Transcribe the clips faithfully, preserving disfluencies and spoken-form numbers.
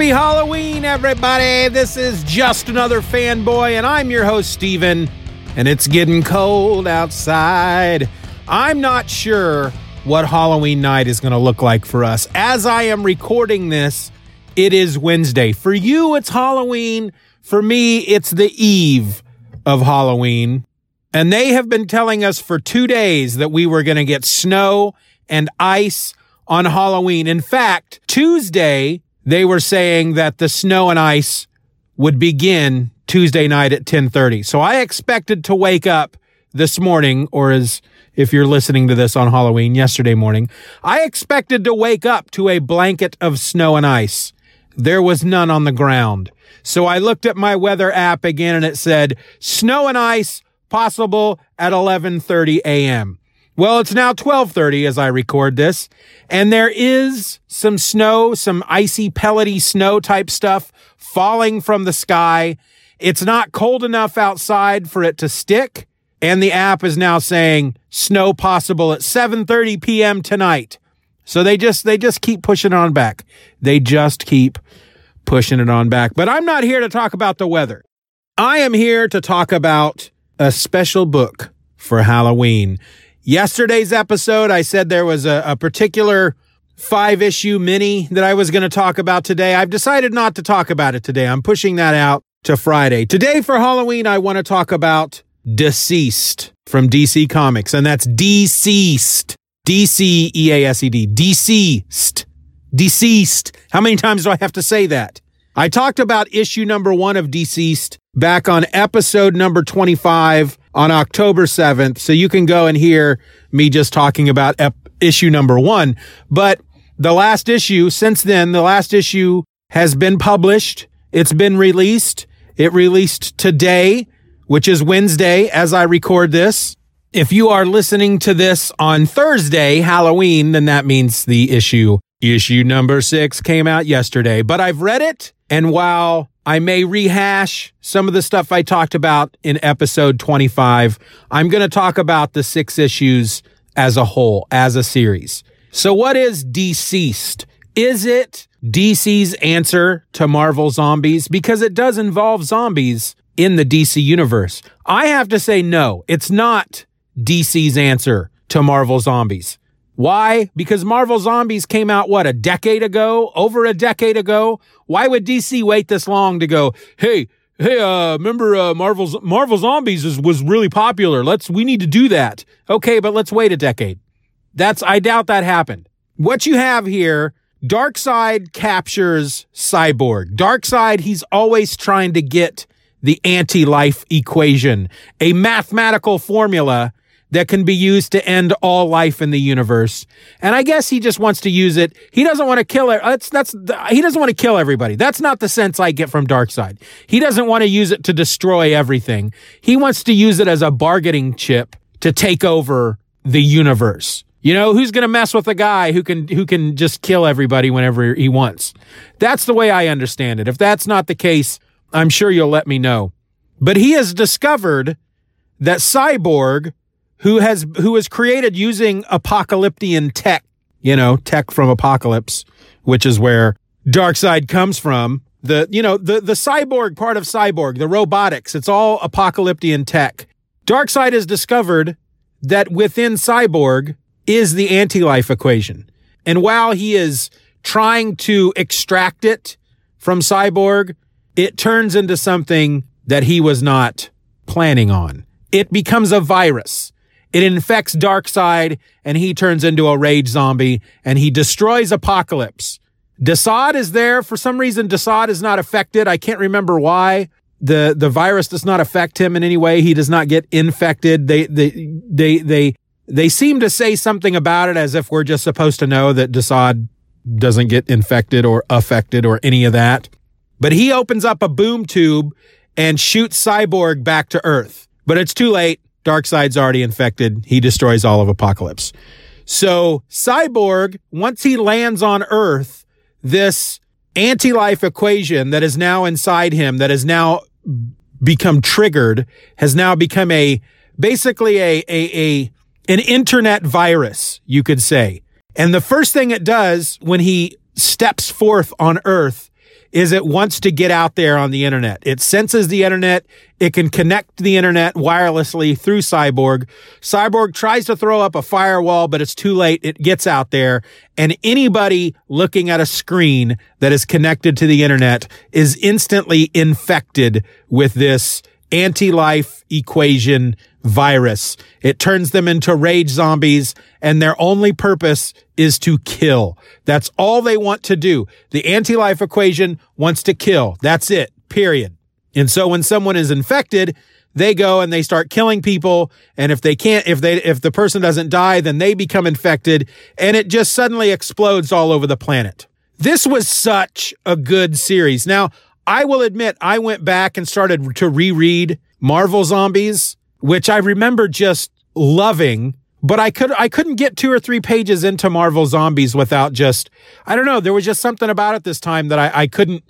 Happy Halloween, everybody! This is Just Another Fanboy, and I'm your host, Steven, and it's getting cold outside. I'm not sure what Halloween night is going to look like for us. As I am recording this, it is Wednesday. For you, it's Halloween. For me, it's the eve of Halloween. And they have been telling us for two days that we were going to get snow and ice on Halloween. In fact, Tuesday, they were saying that the snow and ice would begin Tuesday night at ten thirty. So I expected to wake up this morning, or as if you're listening to this on Halloween, yesterday morning, I expected to wake up to a blanket of snow and ice. There was none on the ground. So I looked at my weather app again and it said, snow and ice possible at eleven thirty a.m. Well, it's now twelve thirty as I record this, and there is some snow, some icy, pellety snow type stuff falling from the sky. It's not cold enough outside for it to stick, and the app is now saying snow possible at seven thirty p.m. tonight. So they just they just keep pushing it on back. They just keep pushing it on back. But I'm not here to talk about the weather. I am here to talk about a special book for Halloween. Yesterday's episode, I said there was a, a particular five-issue mini that I was going to talk about today. I've decided not to talk about it today. I'm pushing that out to Friday. Today for Halloween, I want to talk about Deceased from D C Comics, and that's Deceased. D C E A S E D. Deceased. Deceased. How many times do I have to say that? I talked about issue number one of Deceased back on episode number twenty-five on October seventh, so you can go and hear me just talking about ep- issue number one. But the last issue, since then, the last issue has been published. It's been released. It released today, which is Wednesday, as I record this. If you are listening to this on Thursday, Halloween, then that means the issue. Issue number six came out yesterday, but I've read it, and while I may rehash some of the stuff I talked about in episode twenty-five, I'm going to talk about the six issues as a whole, as a series. So what is Deceased? Is it D C's answer to Marvel Zombies? Because it does involve zombies in the D C universe. I have to say no, it's not D C's answer to Marvel Zombies. Why? Because Marvel Zombies came out, what, a decade ago? Over a decade ago? Why would D C wait this long to go, hey, hey, uh, remember uh, Marvel's, Marvel Zombies is, was really popular. Let's, we need to do that. Okay, but let's wait a decade. That's, I doubt that happened. What you have here, Darkseid captures Cyborg. Darkseid, he's always trying to get the anti-life equation, a mathematical formula that can be used to end all life in the universe. And I guess he just wants to use it. He doesn't want to kill it. That's, that's, he doesn't want to kill everybody. That's not the sense I get from Darkseid. He doesn't want to use it to destroy everything. He wants to use it as a bargaining chip to take over the universe. You know, who's going to mess with a guy who can, who can just kill everybody whenever he wants? That's the way I understand it. If that's not the case, I'm sure you'll let me know. But he has discovered that Cyborg, who has, who was created using apocalyptian tech, you know, tech from Apokolips, which is where Darkseid comes from. The, you know, the, the cyborg part of Cyborg, the robotics, it's all apocalyptian tech. Darkseid has discovered that within Cyborg is the anti-life equation. And while he is trying to extract it from Cyborg, it turns into something that he was not planning on. It becomes a virus. It infects Darkseid, and he turns into a rage zombie, and he destroys Apokolips. Desaad is there. For some reason, Desaad is not affected. I can't remember why. The the virus does not affect him in any way. He does not get infected. They they they they they seem to say something about it as if we're just supposed to know that Desaad doesn't get infected or affected or any of that. But he opens up a boom tube and shoots Cyborg back to Earth. But it's too late. Darkseid's already infected. He destroys all of Apokolips. So Cyborg, once he lands on Earth, this anti-life equation that is now inside him, that has now become triggered, has now become a basically a, a, a an internet virus, you could say. And the first thing it does when he steps forth on Earth is it wants to get out there on the internet. It senses the internet. It can connect the internet wirelessly through Cyborg. Cyborg tries to throw up a firewall, but it's too late. It gets out there, and anybody looking at a screen that is connected to the internet is instantly infected with this anti-life equation virus. It turns them into rage zombies, and their only purpose is to kill. That's all they want to do. The anti-life equation wants to kill. That's it, period. And so when someone is infected, they go and they start killing people. And if they can't, if they, if the person doesn't die, then they become infected, and it just suddenly explodes all over the planet. This was such a good series. Now, I will admit, I went back and started to reread Marvel Zombies, which I remember just loving, but I could, I couldn't get two or three pages into Marvel Zombies without just, I don't know, there was just something about it this time that I, I couldn't,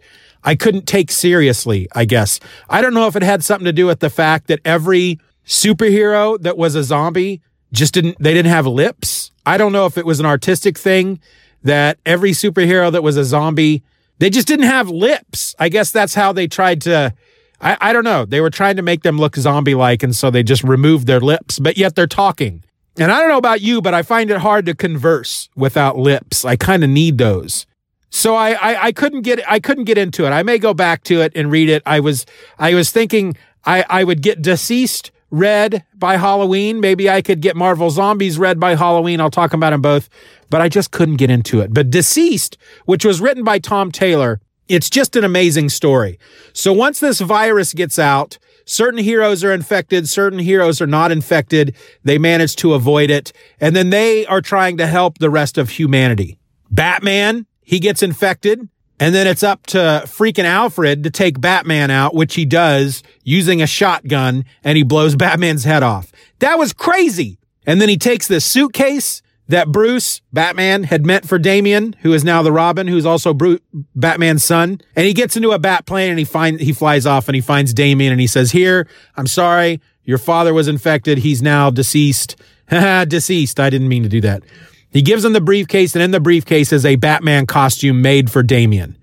I couldn't take seriously, I guess. I don't know if it had something to do with the fact that every superhero that was a zombie just didn't, they didn't have lips. I don't know if it was an artistic thing that every superhero that was a zombie, they just didn't have lips. I guess that's how they tried to, I, I don't know. They were trying to make them look zombie-like, and so they just removed their lips, but yet they're talking. And I don't know about you, but I find it hard to converse without lips. I kind of need those. So I, I, I couldn't get, I couldn't get into it. I may go back to it and read it. I was, I was thinking I, I would get DCeased read by Halloween. Maybe I could get Marvel Zombies read by Halloween. I'll talk about them both, but I just couldn't get into it. But DCeased, which was written by Tom Taylor, it's just an amazing story. So once this virus gets out, certain heroes are infected, certain heroes are not infected. They manage to avoid it. And then they are trying to help the rest of humanity. Batman, he gets infected. And then it's up to freaking Alfred to take Batman out, which he does using a shotgun, and he blows Batman's head off. That was crazy. And then he takes this suitcase that Bruce, Batman, had meant for Damian, who is now the Robin, who's also Bruce, Batman's son. And he gets into a bat plane and he find, he flies off and he finds Damian and he says, here, I'm sorry, your father was infected. He's now deceased. Haha, deceased. I didn't mean to do that. He gives him the briefcase, and in the briefcase is a Batman costume made for Damian.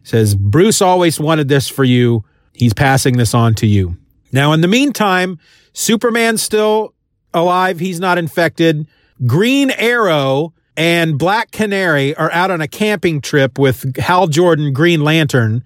He says, Bruce always wanted this for you. He's passing this on to you. Now, in the meantime, Superman's still alive. He's not infected. Green Arrow and Black Canary are out on a camping trip with Hal Jordan, Green Lantern.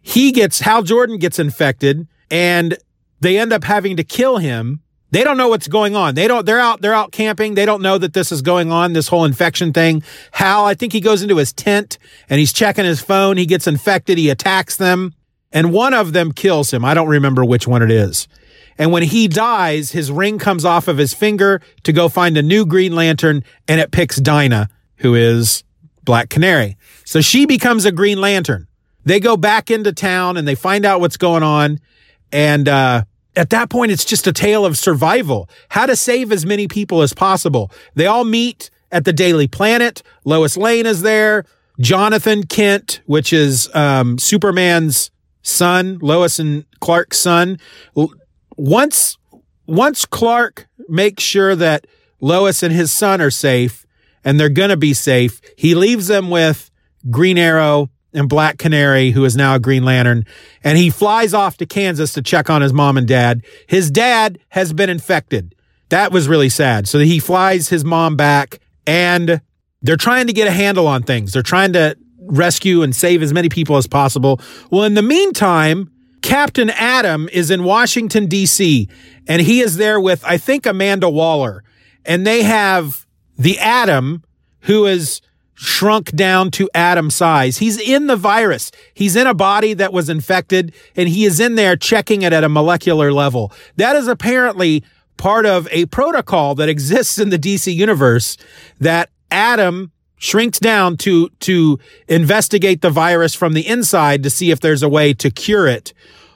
He gets, Hal Jordan gets infected, and they end up having to kill him. They don't know what's going on. They don't, they're out, they're out camping. They don't know that this is going on, this whole infection thing. Hal, I think he goes into his tent and he's checking his phone. He gets infected. He attacks them, and one of them kills him. I don't remember which one it is. And when he dies, his ring comes off of his finger to go find a new Green Lantern, and it picks Dinah, who is Black Canary. So she becomes a Green Lantern. They go back into town, and they find out what's going on. And uh at that point, it's just a tale of survival, how to save as many people as possible. They all meet at the Daily Planet. Lois Lane is there. Jonathan Kent, which is um Superman's son, Lois and Clark's son. Once, once Clark makes sure that Lois and his son are safe, and they're going to be safe, he leaves them with Green Arrow and Black Canary, who is now a Green Lantern, and he flies off to Kansas to check on his mom and dad. His dad has been infected. That was really sad. So he flies his mom back, and they're trying to get a handle on things. They're trying to rescue and save as many people as possible. Well, in the meantime, Captain Atom is in Washington, D C, and he is there with, I think, Amanda Waller. And they have the Atom, who is shrunk down to atom size. He's in the virus. He's in a body that was infected, and he is in there checking it at a molecular level. That is apparently part of a protocol that exists in the D C universe, that Adam shrinks down to to investigate the virus from the inside to see if there's a way to cure it.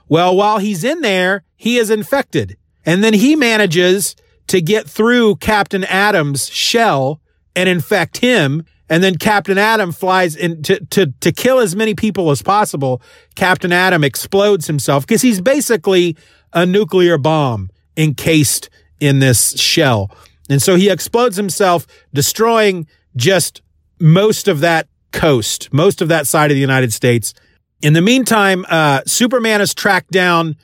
Well, while he's in there, he is infected. And then he manages to get through Captain Atom's shell and infect him. And then Captain Atom flies in to, to, to kill as many people as possible. Captain Atom explodes himself because he's basically a nuclear bomb encased in this shell. And so he explodes himself, destroying just most of that coast, most of that side of the United States. In the meantime, uh, Superman has tracked down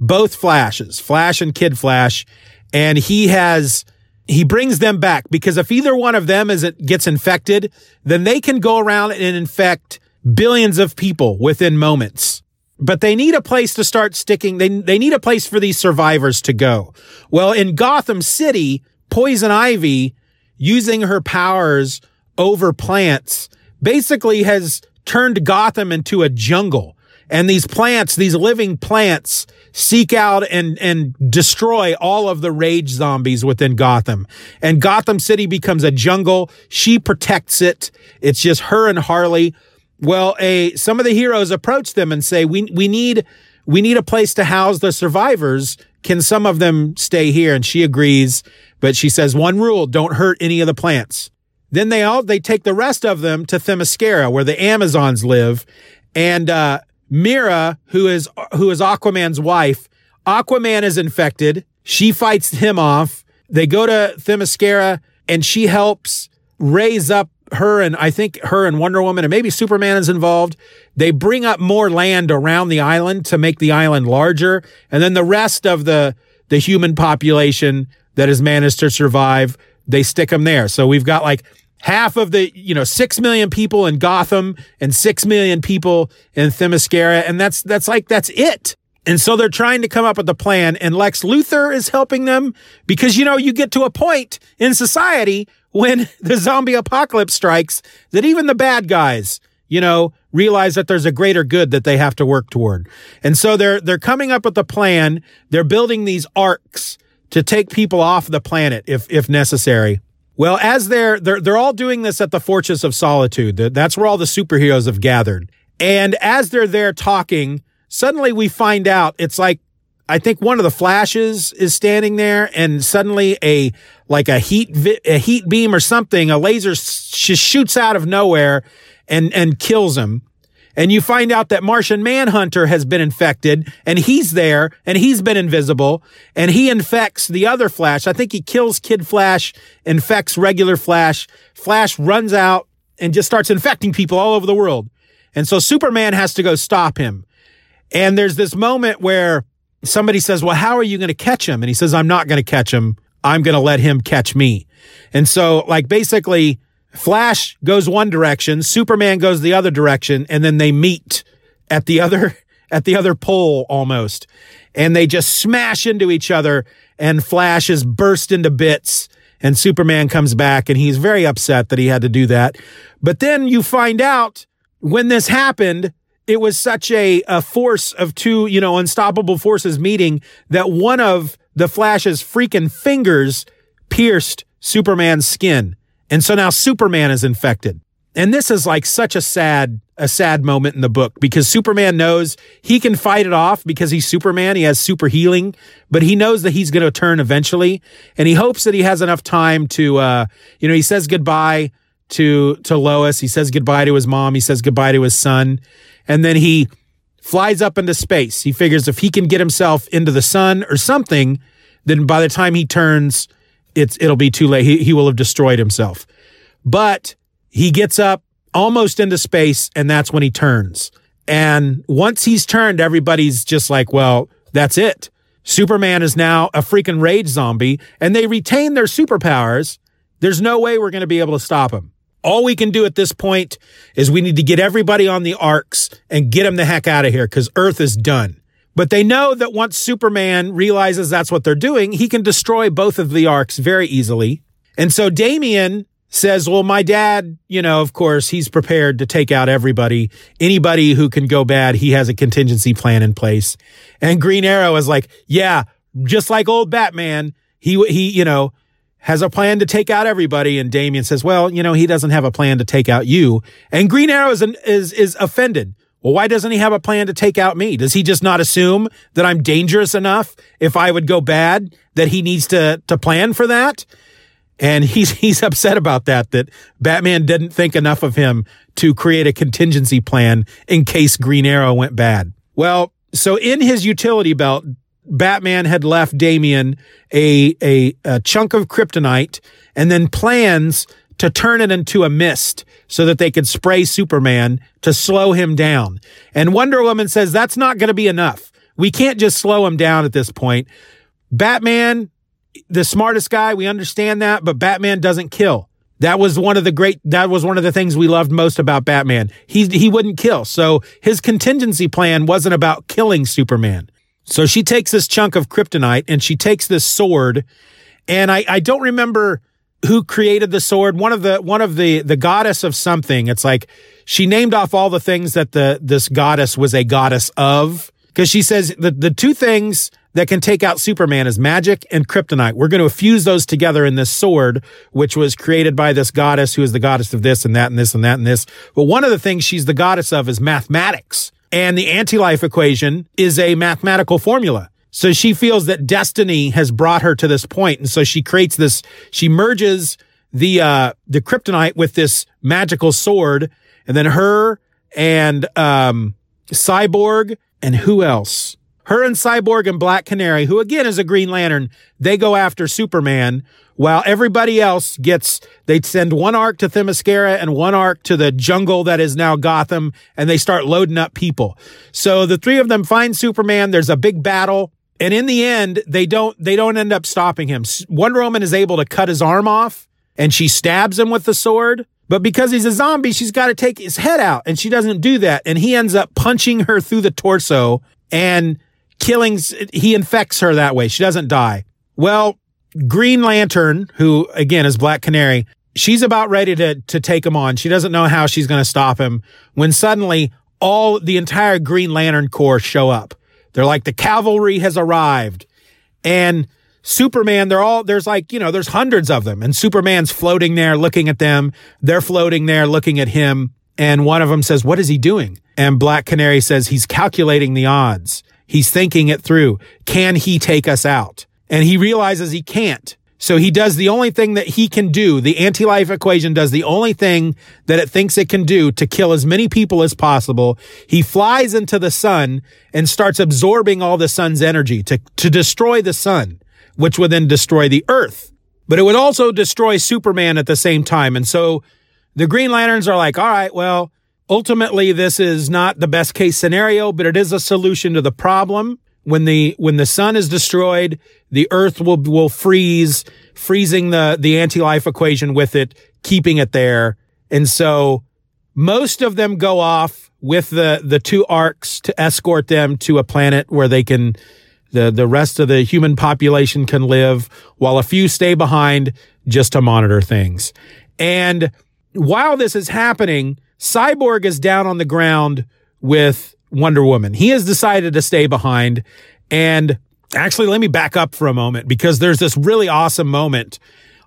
both Flashes, Flash and Kid Flash, and he has... He brings them back, because if either one of them is it gets infected, then they can go around and infect billions of people within moments. But they need a place to start sticking. They they need a place for these survivors to go. Well, in Gotham City, Poison Ivy, using her powers over plants, basically has turned Gotham into a jungle. And these plants, these living plants, seek out and, and destroy all of the rage zombies within Gotham. And Gotham City becomes a jungle. She protects it. It's just her and Harley. Well, a, some of the heroes approach them and say, we, we need, we need a place to house the survivors. Can some of them stay here? And she agrees, but she says, one rule, don't hurt any of the plants. Then they all, they take the rest of them to Themyscira, where the Amazons live. And, uh, Mera, who is who is Aquaman's wife, Aquaman is infected. She fights him off. They go to Themyscira, and she helps raise up her, and I think her and Wonder Woman, and maybe Superman is involved. They bring up more land around the island to make the island larger, and then the rest of the the human population that has managed to survive, they stick them there. So we've got like half of the, you know, six million people in Gotham and six million people in Themyscira. And that's, that's like, that's it. And so they're trying to come up with a plan, and Lex Luthor is helping them because, you know, you get to a point in society when the zombie apocalypse strikes that even the bad guys, you know, realize that there's a greater good that they have to work toward. And so they're, they're coming up with a plan. They're building these arcs to take people off the planet if, if necessary. Well, as they're, they're, they're all doing this at the Fortress of Solitude. That's where all the superheroes have gathered. And as they're there talking, suddenly we find out it's like, I think one of the Flashes is standing there, and suddenly a, like a heat, vi- a heat beam or something, a laser sh- shoots out of nowhere and, and kills him. And you find out that Martian Manhunter has been infected, and he's there, and he's been invisible, and he infects the other Flash. I think he kills Kid Flash, infects regular Flash. Flash runs out and just starts infecting people all over the world. And so Superman has to go stop him. And there's this moment where somebody says, well, how are you going to catch him? And he says, I'm not going to catch him. I'm going to let him catch me. And so, like, basically... Flash goes one direction, Superman goes the other direction, and then they meet at the other, at the other pole almost. And they just smash into each other, and Flash is burst into bits, and Superman comes back, and he's very upset that he had to do that. But then you find out when this happened, it was such a, a force of two, you know, unstoppable forces meeting that one of the Flash's freaking fingers pierced Superman's skin. And so now Superman is infected. And this is like such a sad, a sad moment in the book, because Superman knows he can fight it off because he's Superman. He has super healing, but he knows that he's going to turn eventually. And he hopes that he has enough time to, uh, you know, he says goodbye to, to Lois. He says goodbye to his mom. He says goodbye to his son. And then he flies up into space. He figures if he can get himself into the sun or something, then by the time he turns, It's, it'll be too late. He, he will have destroyed himself. But he gets up almost into space, and that's when he turns. And once he's turned, everybody's just like, well, that's it. Superman is now a freaking rage zombie, and they retain their superpowers. There's no way we're going to be able to stop him. All we can do at this point is we need to get everybody on the arcs and get him the heck out of here, because Earth is done. But they know that once Superman realizes that's what they're doing, he can destroy both of the arcs very easily. And so Damian says, well, my dad, you know, of course, he's prepared to take out everybody. Anybody who can go bad, he has a contingency plan in place. And Green Arrow is like, yeah, just like old Batman, he, he, you know, has a plan to take out everybody. And Damian says, well, you know, he doesn't have a plan to take out you. And Green Arrow is, an, is, is offended. Well, why doesn't he have a plan to take out me? Does he just not assume that I'm dangerous enough if I would go bad that he needs to, to plan for that? And he's, he's upset about that, that Batman didn't think enough of him to create a contingency plan in case Green Arrow went bad. Well, so in his utility belt, Batman had left Damian a, a, a chunk of kryptonite and then plans to turn it into a mist so that they could spray Superman to slow him down. And Wonder Woman says, that's not going to be enough. We can't just slow him down at this point. Batman, the smartest guy, we understand that, but Batman doesn't kill. That was one of the great, that was one of the things we loved most about Batman. He, he wouldn't kill. So his contingency plan wasn't about killing Superman. So she takes this chunk of kryptonite and she takes this sword. And I, I don't remember who created the sword. One of the, one of the, the goddess of something. It's like she named off all the things that the, this goddess was a goddess of. Cause she says the, the two things that can take out Superman is magic and kryptonite. We're going to fuse those together in this sword, which was created by this goddess who is the goddess of this and that and this and that and this. But one of the things she's the goddess of is mathematics. And the anti-life equation is a mathematical formula. So she feels that destiny has brought her to this point. And so she creates this, she merges the, uh, the kryptonite with this magical sword. And then her and, um, Cyborg and who else? Her and Cyborg and Black Canary, who again is a Green Lantern, they go after Superman while everybody else gets, they send one arc to Themyscira and one arc to the jungle that is now Gotham, and they start loading up people. So the three of them find Superman. There's a big battle. And in the end, they don't, they don't end up stopping him. Wonder Woman is able to cut his arm off and she stabs him with the sword. But because he's a zombie, she's got to take his head out, and she doesn't do that. And he ends up punching her through the torso and killings, he infects her that way. She doesn't die. Well, Green Lantern, who again is Black Canary, she's about ready to, to take him on. She doesn't know how she's going to stop him when suddenly all the entire Green Lantern Corps show up. They're like, the cavalry has arrived. And Superman, they're all, there's like, you know, there's hundreds of them, and Superman's floating there looking at them. They're floating there looking at him. And one of them says, what is he doing? And Black Canary says, he's calculating the odds. He's thinking it through. Can he take us out? And he realizes he can't. So he does the only thing that he can do. The anti-life equation does the only thing that it thinks it can do to kill as many people as possible. He flies into the sun and starts absorbing all the sun's energy to, to destroy the sun, which would then destroy the earth. But it would also destroy Superman at the same time. And so the Green Lanterns are like, all right, well, ultimately, this is not the best case scenario, but it is a solution to the problem. When the, when the sun is destroyed, the earth will, will freeze, freezing the, the anti-life equation with it, keeping it there. And so most of them go off with the, the two arcs to escort them to a planet where they can, the, the rest of the human population can live, while a few stay behind just to monitor things. And while this is happening, Cyborg is down on the ground with Wonder Woman. He has decided to stay behind. And actually, let me back up for a moment, because there's this really awesome moment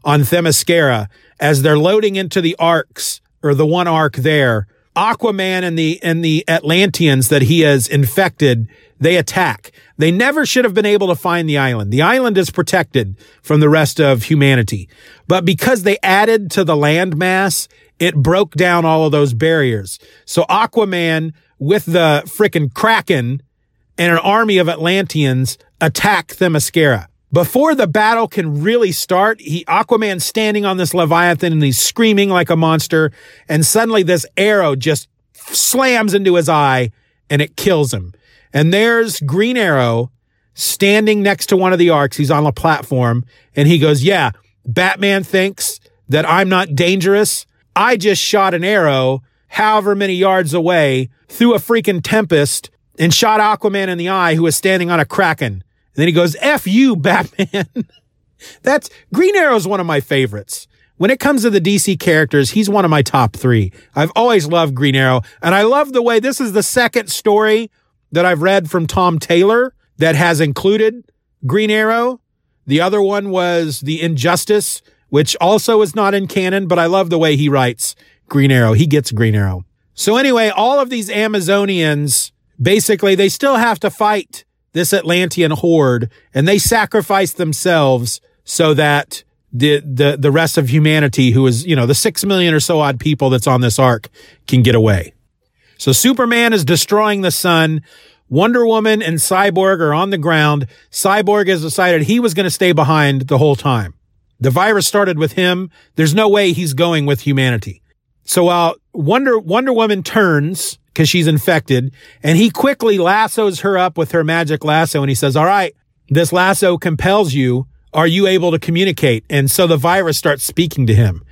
on Themyscira as they're loading into the arcs, or the one arc there. Aquaman and the, and the Atlanteans that he has infected, they attack. They never should have been able to find the island. The island is protected from the rest of humanity. But because they added to the landmass, it broke down all of those barriers. So Aquaman with the frickin' Kraken and an army of Atlanteans attack Themyscira. Before the battle can really start, he, Aquaman's standing on this Leviathan and he's screaming like a monster. And suddenly this arrow just slams into his eye and it kills him. And there's Green Arrow standing next to one of the arcs. He's on a platform and he goes, yeah, Batman thinks that I'm not dangerous. I just shot an arrow however many yards away through a freaking tempest and shot Aquaman in the eye, who was standing on a Kraken. And then he goes, F you, Batman. That's, Green Arrow's one of my favorites. When it comes to the D C characters, he's one of my top three. I've always loved Green Arrow, and I love the way this is the second story that I've read from Tom Taylor that has included Green Arrow. The other one was the Injustice, which also is not in canon, but I love the way he writes Green Arrow. He gets Green Arrow. So anyway, all of these Amazonians, basically, they still have to fight this Atlantean horde, and they sacrifice themselves so that The, the, the rest of humanity, who is, you know, the six million or so odd people that's on this arc, can get away. So Superman is destroying the sun. Wonder Woman and Cyborg are on the ground. Cyborg has decided he was going to stay behind the whole time. The virus started with him. There's no way he's going with humanity. So while Wonder, Wonder Woman turns because she's infected, and he quickly lassos her up with her magic lasso, and he says, all right, this lasso compels you. Are you able to communicate? And so the virus starts speaking to him.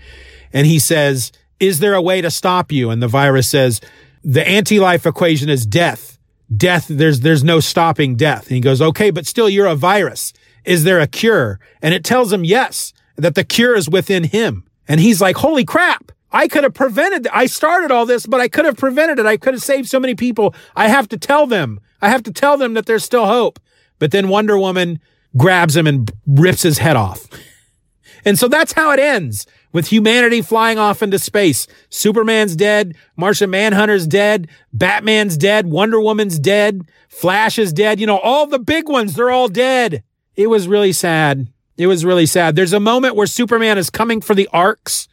And he says, is there a way to stop you? And the virus says, the anti-life equation is death. Death, there's there's no stopping death. And he goes, okay, but still you're a virus. Is there a cure? And it tells him, yes, that the cure is within him. And he's like, holy crap, I could have prevented th- I started all this, but I could have prevented it. I could have saved so many people. I have to tell them. I have to tell them that there's still hope. But then Wonder Woman grabs him and rips his head off. And so that's how it ends, with humanity flying off into space. Superman's dead. Martian Manhunter's dead. Batman's dead. Wonder Woman's dead. Flash is dead. You know, all the big ones, they're all dead. It was really sad. It was really sad. There's a moment where Superman is coming for the arcs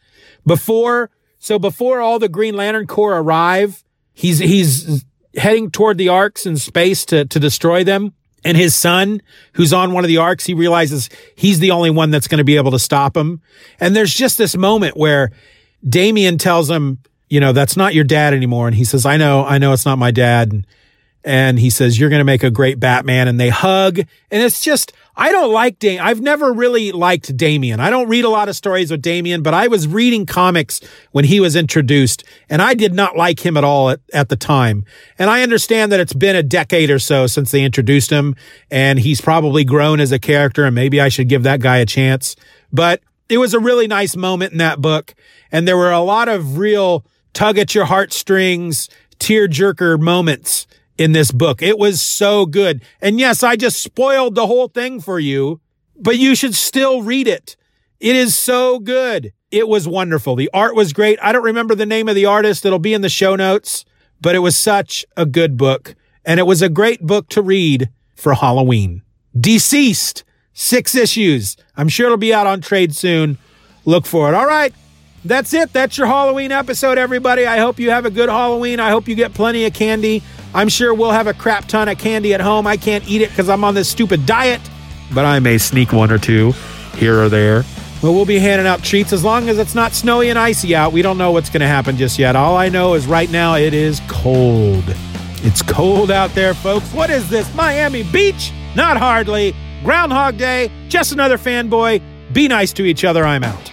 before. So before all the Green Lantern Corps arrive, he's, he's heading toward the arcs in space to, to destroy them. And his son, who's on one of the arcs, he realizes he's the only one that's going to be able to stop him. And there's just this moment where Damian tells him, you know, that's not your dad anymore. And he says, I know, I know it's not my dad. And, and he says, you're going to make a great Batman. And they hug. And it's just, I don't like Damian. I've never really liked Damian. I don't read a lot of stories with Damian, but I was reading comics when he was introduced, and I did not like him at all at, at the time. And I understand that it's been a decade or so since they introduced him, and he's probably grown as a character, and maybe I should give that guy a chance. But it was a really nice moment in that book, and there were a lot of real tug-at-your-heartstrings, tear-jerker moments in this book. It was so good. And yes, I just spoiled the whole thing for you, but you should still read it. It is so good. It was wonderful. The art was great. I don't remember the name of the artist. It'll be in the show notes, but it was such a good book. And it was a great book to read for Halloween. Deceased, six issues. I'm sure it'll be out on trade soon. Look for it. All right. That's it. That's your Halloween episode, everybody. I hope you have a good Halloween. I hope you get plenty of candy. I'm sure we'll have a crap ton of candy at home. I can't eat it because I'm on this stupid diet, but I may sneak one or two here or there. But we'll be handing out treats as long as it's not snowy and icy out. We don't know what's going to happen just yet. All I know is right now it is cold. It's cold out there, folks. What is this? Miami Beach? Not hardly. Groundhog Day. Just another fanboy. Be nice to each other. I'm out.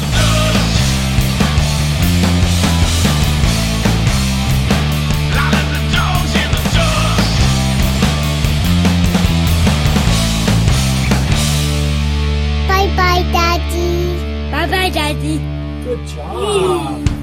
Good job.